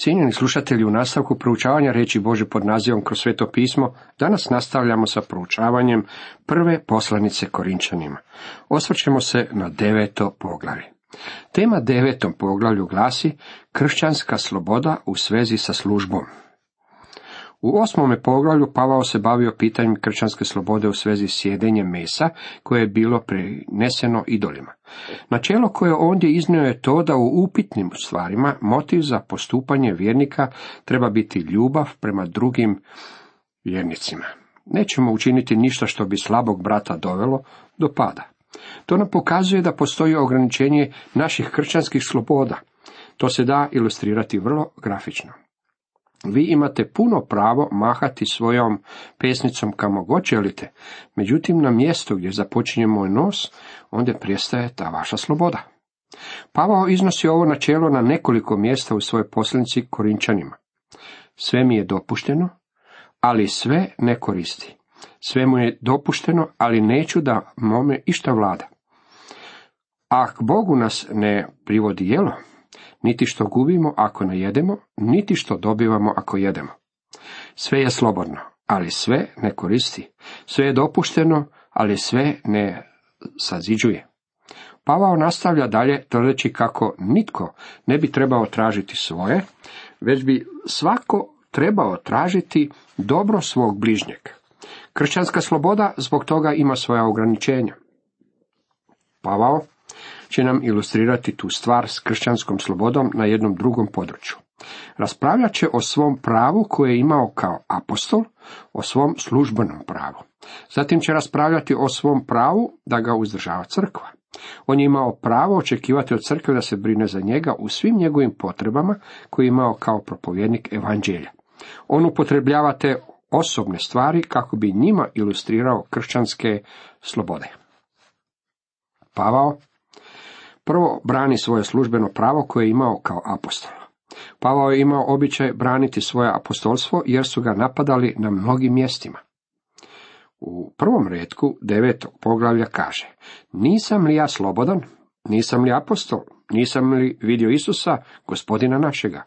Cijenjeni slušatelji, u nastavku proučavanja riječi Božje pod nazivom Kroz Sveto pismo, danas nastavljamo sa proučavanjem prve poslanice Korinčanima. Osvrćemo se na 9. poglavlje. Tema 9. poglavlju glasi kršćanska sloboda u svezi sa službom. U 8. poglavlju Pavao se bavio pitanjem kršćanske slobode u svezi s sjedenjem mesa koje je bilo preneseno idolima. Načelo koje ondje iznio je to da u upitnim stvarima motiv za postupanje vjernika treba biti ljubav prema drugim vjernicima. Nećemo učiniti ništa što bi slabog brata dovelo do pada. To nam pokazuje da postoji ograničenje naših kršćanskih sloboda. To se da ilustrirati vrlo grafično. Vi imate puno pravo mahati svojom pesnicom kamo god želite, međutim na mjestu gdje započinje moj nos, onda prestaje ta vaša sloboda. Pavao iznosi ovo načelo na nekoliko mjesta u svojoj poslanici Korinčanima. Sve mi je dopušteno, ali sve ne koristi. Sve mu je dopušteno, ali neću da mome išta vlada. Ak Bogu nas ne privodi jelo, niti što gubimo ako ne jedemo, niti što dobivamo ako jedemo. Sve je slobodno, ali sve ne koristi. Sve je dopušteno, ali sve ne saziđuje. Pavao nastavlja dalje tvrdeći kako nitko ne bi trebao tražiti svoje, već bi svako trebao tražiti dobro svog bližnjeg. Kršćanska sloboda zbog toga ima svoja ograničenja. Pavao će nam ilustrirati tu stvar s kršćanskom slobodom na jednom drugom području. Raspravljat će o svom pravu koje je imao kao apostol, o svom službenom pravu. Zatim će raspravljati o svom pravu da ga uzdržava crkva. On je imao pravo očekivati od crkve da se brine za njega u svim njegovim potrebama koje je imao kao propovjednik evanđelja. On upotrebljava te osobne stvari kako bi njima ilustrirao kršćanske slobode. Pavao prvo brani svoje službeno pravo koje je imao kao apostol. Pavao je imao običaj braniti svoje apostolstvo jer su ga napadali na mnogim mjestima. U prvom retku 9. poglavlja kaže: Nisam li ja slobodan? Nisam li apostol? Nisam li vidio Isusa, gospodina našega?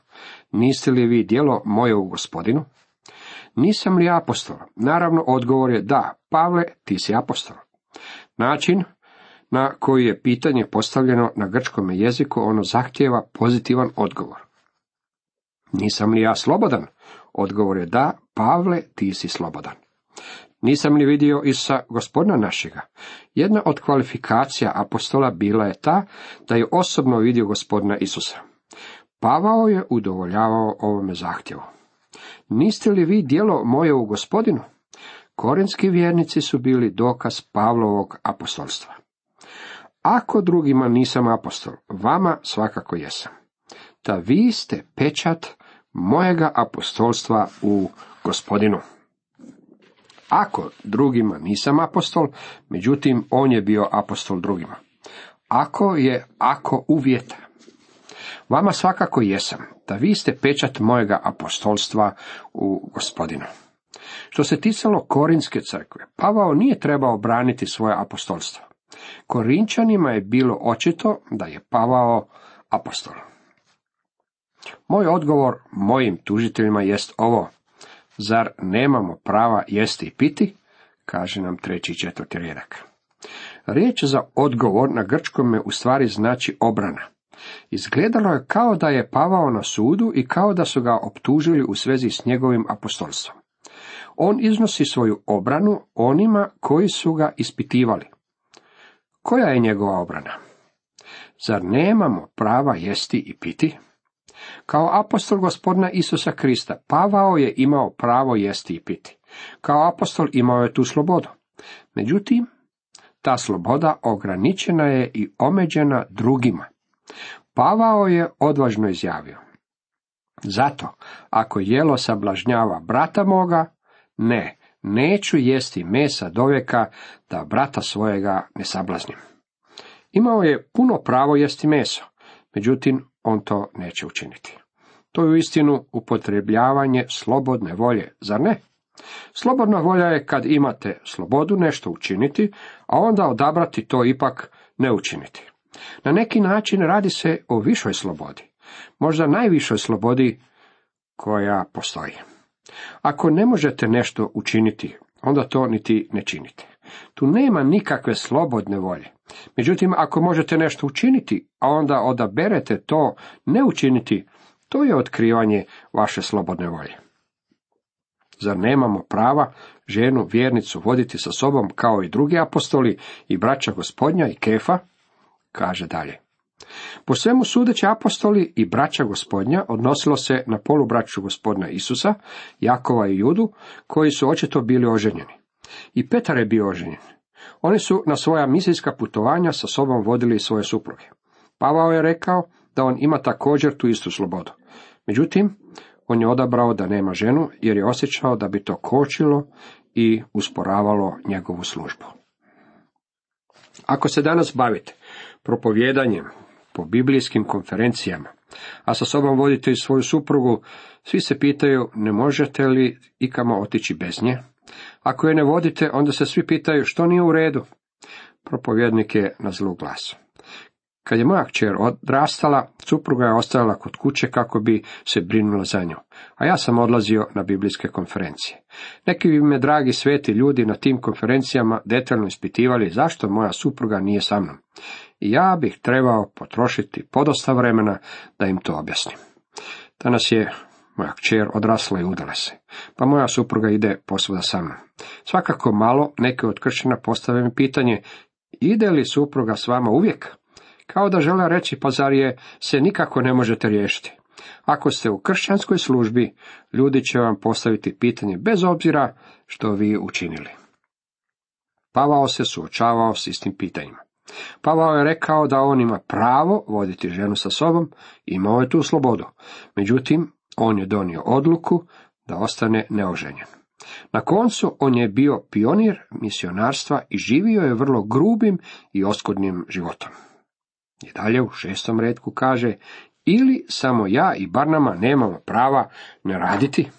Niste li vi djelo moje u gospodinu? Nisam li apostol? Naravno, odgovor je da, Pavle, ti si apostol. Način na koji je pitanje postavljeno na grčkom jeziku, ono zahtijeva pozitivan odgovor. Nisam li ja slobodan? Odgovor je da, Pavle, ti si slobodan. Nisam li vidio Isusa, gospodina našega? Jedna od kvalifikacija apostola bila je ta da je osobno vidio gospodina Isusa. Pavao je udovoljavao ovome zahtjevu. Niste li vi djelo moje u gospodinu? Korinski vjernici su bili dokaz Pavlovog apostolstva. Ako drugima nisam apostol, vama svakako jesam. Da vi ste pečat mojega apostolstva u gospodinu. Ako drugima nisam apostol, međutim on je bio apostol drugima. Ako je ako uvjeta. Vama svakako jesam, da vi ste pečat mojega apostolstva u gospodinu. Što se ticalo Korinske crkve, Pavao nije trebao braniti svoje apostolstvo. Korinčanima je bilo očito da je Pavao apostol. Moj odgovor mojim tužiteljima jest ovo: zar nemamo prava jesti i piti, kaže nam 3. i 4. redak. Riječ za odgovor na grčkom je u stvari znači obrana. Izgledalo je kao da je Pavao na sudu i kao da su ga optužili u svezi s njegovim apostolstvom. On iznosi svoju obranu onima koji su ga ispitivali. Koja je njegova obrana? Zar nemamo prava jesti i piti? Kao apostol gospodina Isusa Krista, Pavao je imao pravo jesti i piti. Kao apostol imao je tu slobodu. Međutim, ta sloboda ograničena je i omeđena drugima. Pavao je odvažno izjavio: zato, ako jelo sablažnjava brata moga, neću jesti mesa dovijeka da brata svojega ne sablaznim. Imao je puno pravo jesti meso, međutim on to neće učiniti. To je uistinu upotrebljavanje slobodne volje, zar ne? Slobodna volja je kad imate slobodu nešto učiniti, a onda odabrati to ipak ne učiniti. Na neki način radi se o višoj slobodi, možda najvišoj slobodi koja postoji. Ako ne možete nešto učiniti, onda to niti ne činite. Tu nema nikakve slobodne volje. Međutim, ako možete nešto učiniti, a onda odaberete to ne učiniti, to je otkrivanje vaše slobodne volje. Zar nemamo prava ženu vjernicu voditi sa sobom kao i drugi apostoli i braća Gospodnja i Kefa? Kaže dalje. Po svemu sudeći apostoli i braća Gospodnja odnosilo se na polubraću Gospodnja Isusa, Jakova i Judu, koji su očito bili oženjeni. I Petar je bio oženjen. Oni su na svoja misijska putovanja sa sobom vodili svoje supruge. Pavao je rekao da on ima također tu istu slobodu. Međutim, on je odabrao da nema ženu jer je osjećao da bi to kočilo i usporavalo njegovu službu. Ako se danas bavite propovijedanjem po biblijskim konferencijama, a sa sobom vodite i svoju suprugu, svi se pitaju ne možete li ikamo otići bez nje. Ako je ne vodite, onda se svi pitaju što nije u redu. Propovjednik je na zlu glasu. Kad je moja kćer odrastala, supruga je ostajala kod kuće kako bi se brinula za nju, a ja sam odlazio na biblijske konferencije. Neki bi me dragi sveti ljudi na tim konferencijama detaljno ispitivali zašto moja supruga nije sa mnom. I ja bih trebao potrošiti podosta vremena da im to objasnim. Danas je moja kćer odrasla i udala se, pa moja supruga ide posvuda sa mnom. Svakako malo neke od kršćana postave mi pitanje, ide li supruga s vama uvijek? Kao da žele reći, pa zar je se nikako ne možete riješiti? Ako ste u kršćanskoj službi, ljudi će vam postaviti pitanje bez obzira što vi učinili. Pavao se suočavao s istim pitanjima. Pavao je rekao da on ima pravo voditi ženu sa sobom, imao je tu slobodu. Međutim, on je donio odluku da ostane neoženjen. Na koncu on je bio pionir misionarstva i živio je vrlo grubim i oskudnim životom. I dalje u 6. retku kaže, ili samo ja i Barnama nemamo prava ne raditi.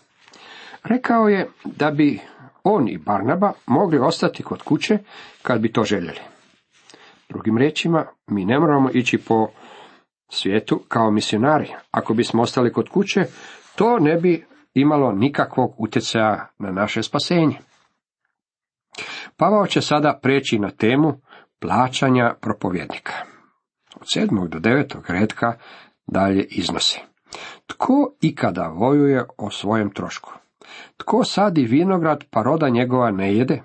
Rekao je da bi on i Barnaba mogli ostati kod kuće kad bi to željeli. Drugim riječima, mi ne moramo ići po svijetu kao misionari. Ako bismo ostali kod kuće, to ne bi imalo nikakvog utjecaja na naše spasenje. Pavao će sada preći na temu plaćanja propovjednika. Od 7. do 9. retka dalje iznosi. Tko ikada vojuje o svojem trošku? Tko sadi vinograd pa roda njegova ne jede?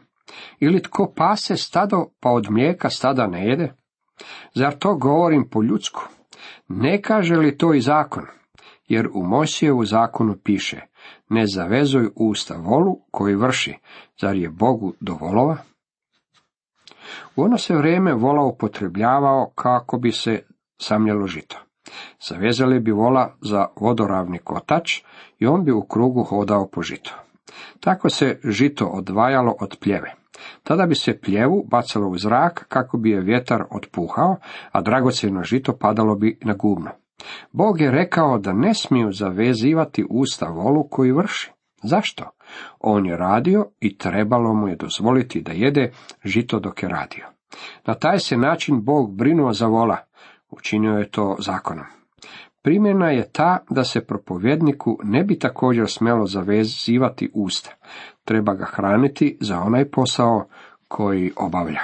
Ili tko pase stado pa od mlijeka stada ne jede? Zar to govorim po ljudsku? Ne kaže li to i zakon? Jer u Mojsijevu zakonu piše, ne zavezuj usta volu koji vrši, zar je Bogu do volova? U ono se vrijeme vola upotrebljavao kako bi se samljalo žito. Zavezali bi vola za vodoravni kotač i on bi u krugu hodao po žito. Tako se žito odvajalo od pljeve. Tada bi se pljevu bacalo u zrak kako bi je vjetar otpuhao, a dragocjeno žito padalo bi na gumno. Bog je rekao da ne smiju zavezivati usta volu koji vrši. Zašto? On je radio i trebalo mu je dozvoliti da jede žito dok je radio. Na taj se način Bog brinuo za vola. Učinio je to zakonom. Primjena je ta da se propovjedniku ne bi također smjelo zavezivati usta. Treba ga hraniti za onaj posao koji obavlja.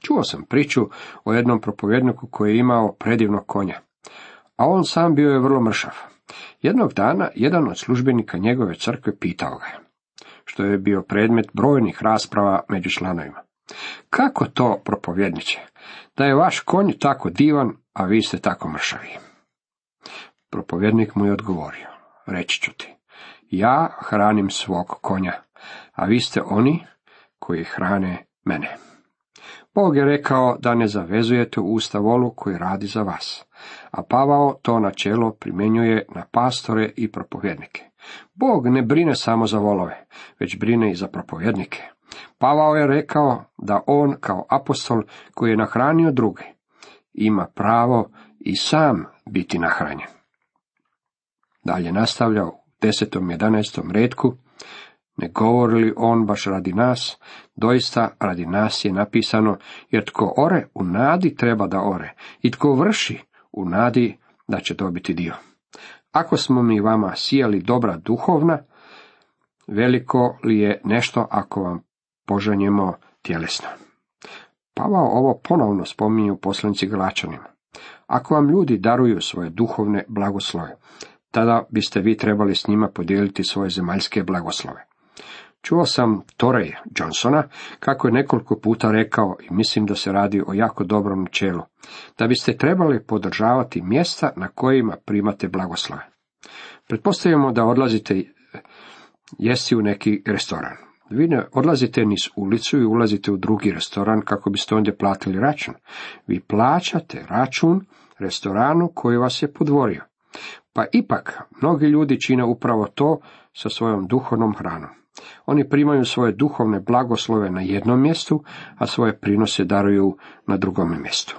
Čuo sam priču o jednom propovjedniku koji je imao predivnog konja, a on sam bio je vrlo mršav. Jednog dana jedan od službenika njegove crkve pitao ga je, što je bio predmet brojnih rasprava među članovima. Kako to, propovjedniče, da je vaš konj tako divan, a vi ste tako mršavi? Propovjednik mu je odgovorio, reći ću ti, ja hranim svog konja, a vi ste oni koji hrane mene. Bog je rekao da ne zavezujete usta volu koji radi za vas, a Pavao to načelo primjenjuje na pastore i propovjednike. Bog ne brine samo za volove, već brine i za propovjednike. Pavao je rekao da on kao apostol koji je nahranio druge, ima pravo i sam biti nahranjen. Dalje nastavlja u 10. i 11. retku. Ne govori li on baš radi nas? Doista radi nas je napisano, jer tko ore, u nadi treba da ore, i tko vrši, u nadi da će dobiti dio. Ako smo mi vama sijali dobra duhovna, veliko li je nešto ako vam požanjemo tjelesna. Pavao ovo ponovno spominju poslanici Galačanima. Ako vam ljudi daruju svoje duhovne blagoslove, tada biste vi trebali s njima podijeliti svoje zemaljske blagoslove. Čuo sam Toreja Johnsona kako je nekoliko puta rekao, i mislim da se radi o jako dobrom načelu, da biste trebali podržavati mjesta na kojima primate blagoslove. Pretpostavimo da odlazite jesti u neki restoran. Vi ne odlazite niz ulicu i ulazite u drugi restoran kako biste ondje platili račun. Vi plaćate račun restoranu koji vas je podvorio. Pa ipak, mnogi ljudi čine upravo to sa svojom duhovnom hranom. Oni primaju svoje duhovne blagoslove na jednom mjestu, a svoje prinose daruju na drugome mjestu.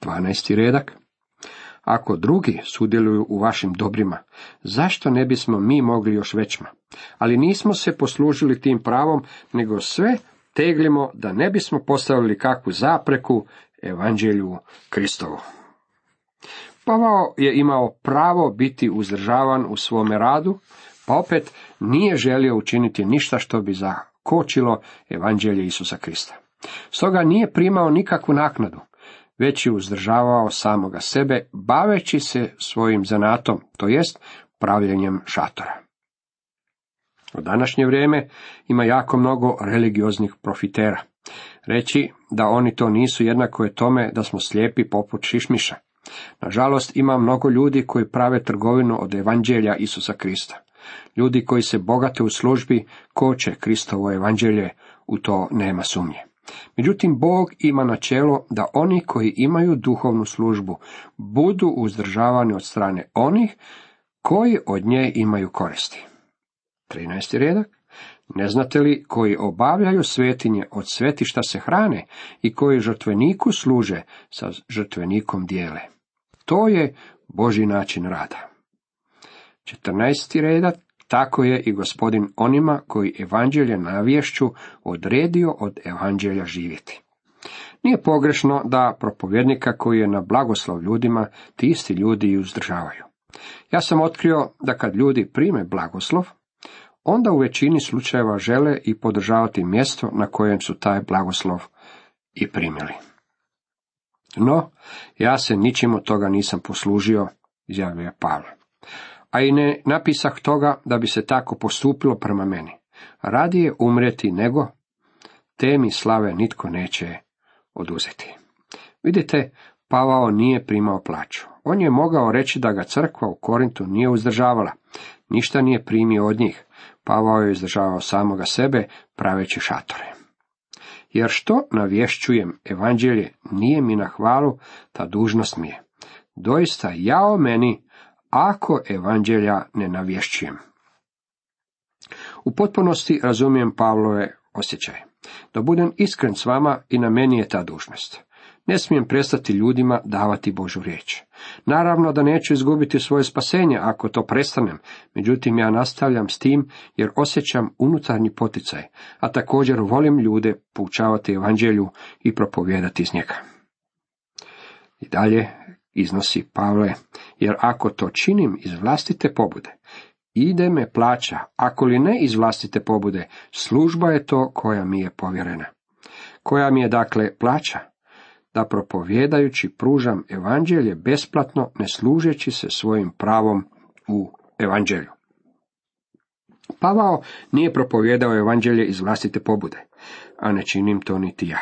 12. redak. Ako drugi sudjeluju u vašim dobrima, zašto ne bismo mi mogli još većma? Ali nismo se poslužili tim pravom, nego sve teglimo da ne bismo postavili kakvu zapreku evanđelju Kristovu. Pavao je imao pravo biti uzdržavan u svome radu, pa opet nije želio učiniti ništa što bi zakočilo evanđelje Isusa Krista. Stoga nije primao nikakvu naknadu, već je uzdržavao samoga sebe, baveći se svojim zanatom, to jest pravljenjem šatora. U današnje vrijeme ima jako mnogo religioznih profitera. Reći da oni to nisu jednako je tome da smo slijepi poput šišmiša. Nažalost, ima mnogo ljudi koji prave trgovinu od evanđelja Isusa Krista. Ljudi koji se bogate u službi koče Kristovo evanđelje, u to nema sumnje. Međutim, Bog ima načelo da oni koji imaju duhovnu službu budu uzdržavani od strane onih koji od nje imaju koristi. 13. redak. Ne znate li koji obavljaju svetinje od svetišta se hrane i koji žrtveniku služe sa žrtvenikom dijele? To je Božji način rada. 14. redak. Tako je i Gospodin onima koji evanđelje navješću odredio od evanđelja živjeti. Nije pogrešno da propovjednika koji je na blagoslov ljudima, ti isti ljudi i uzdržavaju. Ja sam otkrio da kad ljudi prime blagoslov, onda u većini slučajeva žele i podržavati mjesto na kojem su taj blagoslov i primili. No, ja se ničim od toga nisam poslužio, izjavio je Pavle. A i ne napisah toga da bi se tako postupilo prema meni. Radije umreti nego te mi slave nitko neće oduzeti. Vidite, Pavao nije primao plaću. On je mogao reći da ga crkva u Korintu nije uzdržavala. Ništa nije primio od njih. Pavao je uzdržavao samoga sebe, praveći šatore. Jer što navješćujem evanđelje, nije mi na hvalu, ta dužnost mi je. Doista jao meni, ako evanđelja ne navješćujem. U potpunosti razumijem Pavlove osjećaje. Da budem iskren s vama, i na meni je ta dužnost. Ne smijem prestati ljudima davati Božju riječ. Naravno da neću izgubiti svoje spasenje ako to prestanem, međutim ja nastavljam s tim jer osjećam unutarnji poticaj, a također volim ljude poučavati evanđelju i propovijedati iz njega. I dalje iznosi Pavle, jer ako to činim iz vlastite pobude, ide me plaća, ako li ne iz vlastite pobude, služba je to koja mi je povjerena. Koja mi je dakle plaća? Da propovijedajući pružam evanđelje besplatno, ne služeći se svojim pravom u evanđelju. Pavao nije propovijedao evanđelje iz vlastite pobude, a ne činim to niti ja.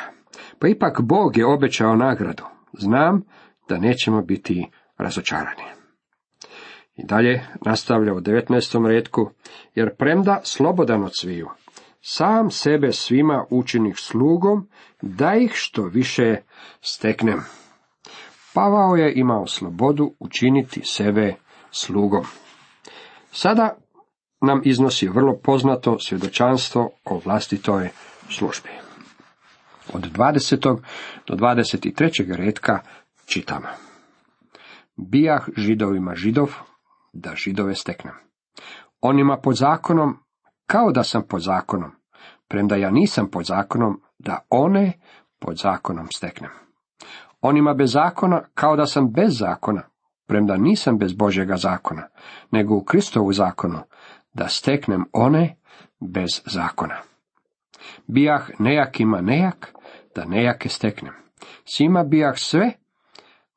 Pa ipak Bog je obećao nagradu. Znam da nećemo biti razočarani. I dalje nastavlja u 19. redku, jer premda slobodan od sviju, sam sebe svima učinih slugom, da ih što više steknem. Pavao je imao slobodu učiniti sebe slugom. Sada nam iznosi vrlo poznato svjedočanstvo o vlastitoj službi. Od 20. do 23. redka čitamo. Bijah židovima židov, da židove steknem. Onima pod zakonom, kao da sam pod zakonom, premda ja nisam pod zakonom, da one pod zakonom steknem. Onima bez zakona, kao da sam bez zakona, premda nisam bez Božjega zakona, nego u Kristovu zakonu, da steknem one bez zakona. Bijah nejakima nejak, da nejake steknem. Svima bijah sve,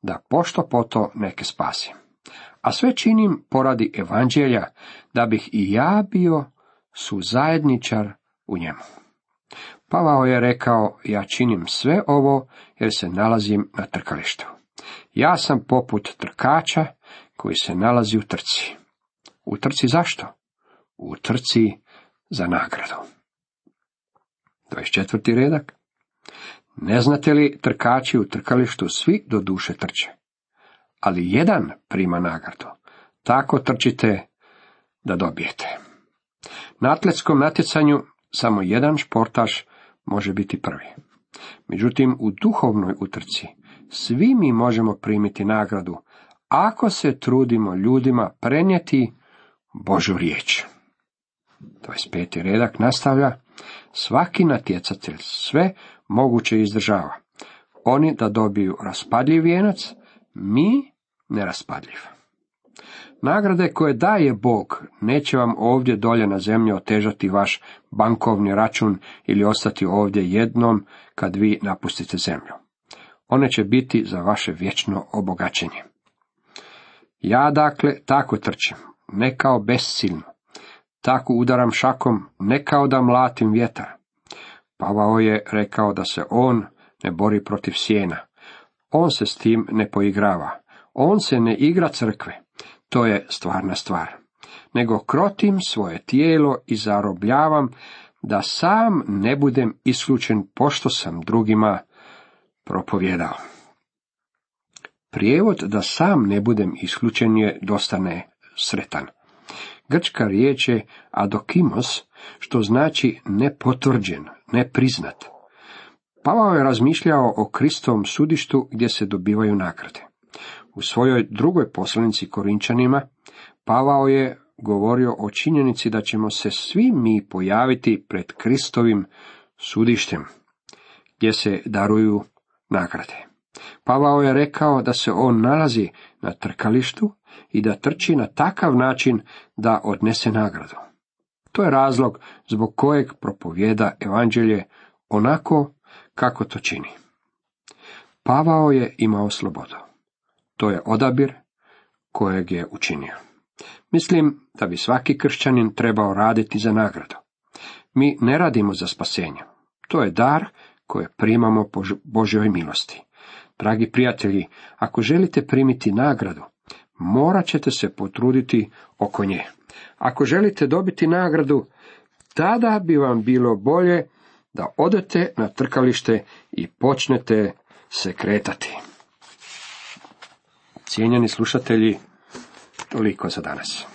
da pošto poto neke spasim. A sve činim poradi evanđelja, da bih i ja bio suzajedničar u njemu. Pavao je rekao, ja činim sve ovo, jer se nalazim na trkalištu. Ja sam poput trkača koji se nalazi u trci. U trci zašto? U trci za nagradu. 24. redak. Ne znate li, trkači u trkalištu svi do duše trče, ali jedan prima nagradu. Tako trčite da dobijete. Na atletskom natjecanju samo jedan športaš može biti prvi. Međutim, u duhovnoj utrci svi mi možemo primiti nagradu, ako se trudimo ljudima prenijeti Božju riječ. 25. redak nastavlja, svaki natjecatelj sve moguće izdržava. Oni da dobiju raspadljiv vijenac, mi neraspadljiv. Nagrade koje daje Bog neće vam ovdje dolje na zemlji otežati vaš bankovni račun ili ostati ovdje jednom kad vi napustite zemlju. One će biti za vaše vječno obogaćenje. Ja dakle tako trčim, ne kao besciljno. Tako udaram šakom, ne kao da mlatim vjetar. Pavao je rekao da se on ne bori protiv sjena. On se s tim ne poigrava. On se ne igra crkve. To je stvarna stvar. Nego krotim svoje tijelo i zarobljavam da sam ne budem isključen pošto sam drugima propovjedao. Prijevod da sam ne budem isključen je dosta nesretan. Grčka riječ je adokimos, što znači nepotvrđen, nepriznat. Pavao je razmišljao o Kristovom sudištu gdje se dobivaju nagrade. U svojoj drugoj poslanici Korinčanima, Pavao je govorio o činjenici da ćemo se svi mi pojaviti pred Kristovim sudištem, gdje se daruju nagrade. Pavao je rekao da se on nalazi na trkalištu i da trči na takav način da odnese nagradu. To je razlog zbog kojeg propovijeda evanđelje onako kako to čini. Pavao je imao slobodu. To je odabir kojeg je učinio. Mislim da bi svaki kršćanin trebao raditi za nagradu. Mi ne radimo za spasenje. To je dar koje primamo po Božjoj milosti. Dragi prijatelji, ako želite primiti nagradu, morat ćete se potruditi oko nje. Ako želite dobiti nagradu, tada bi vam bilo bolje da odete na trkalište i počnete se kretati. Cijenjeni slušatelji, toliko za danas.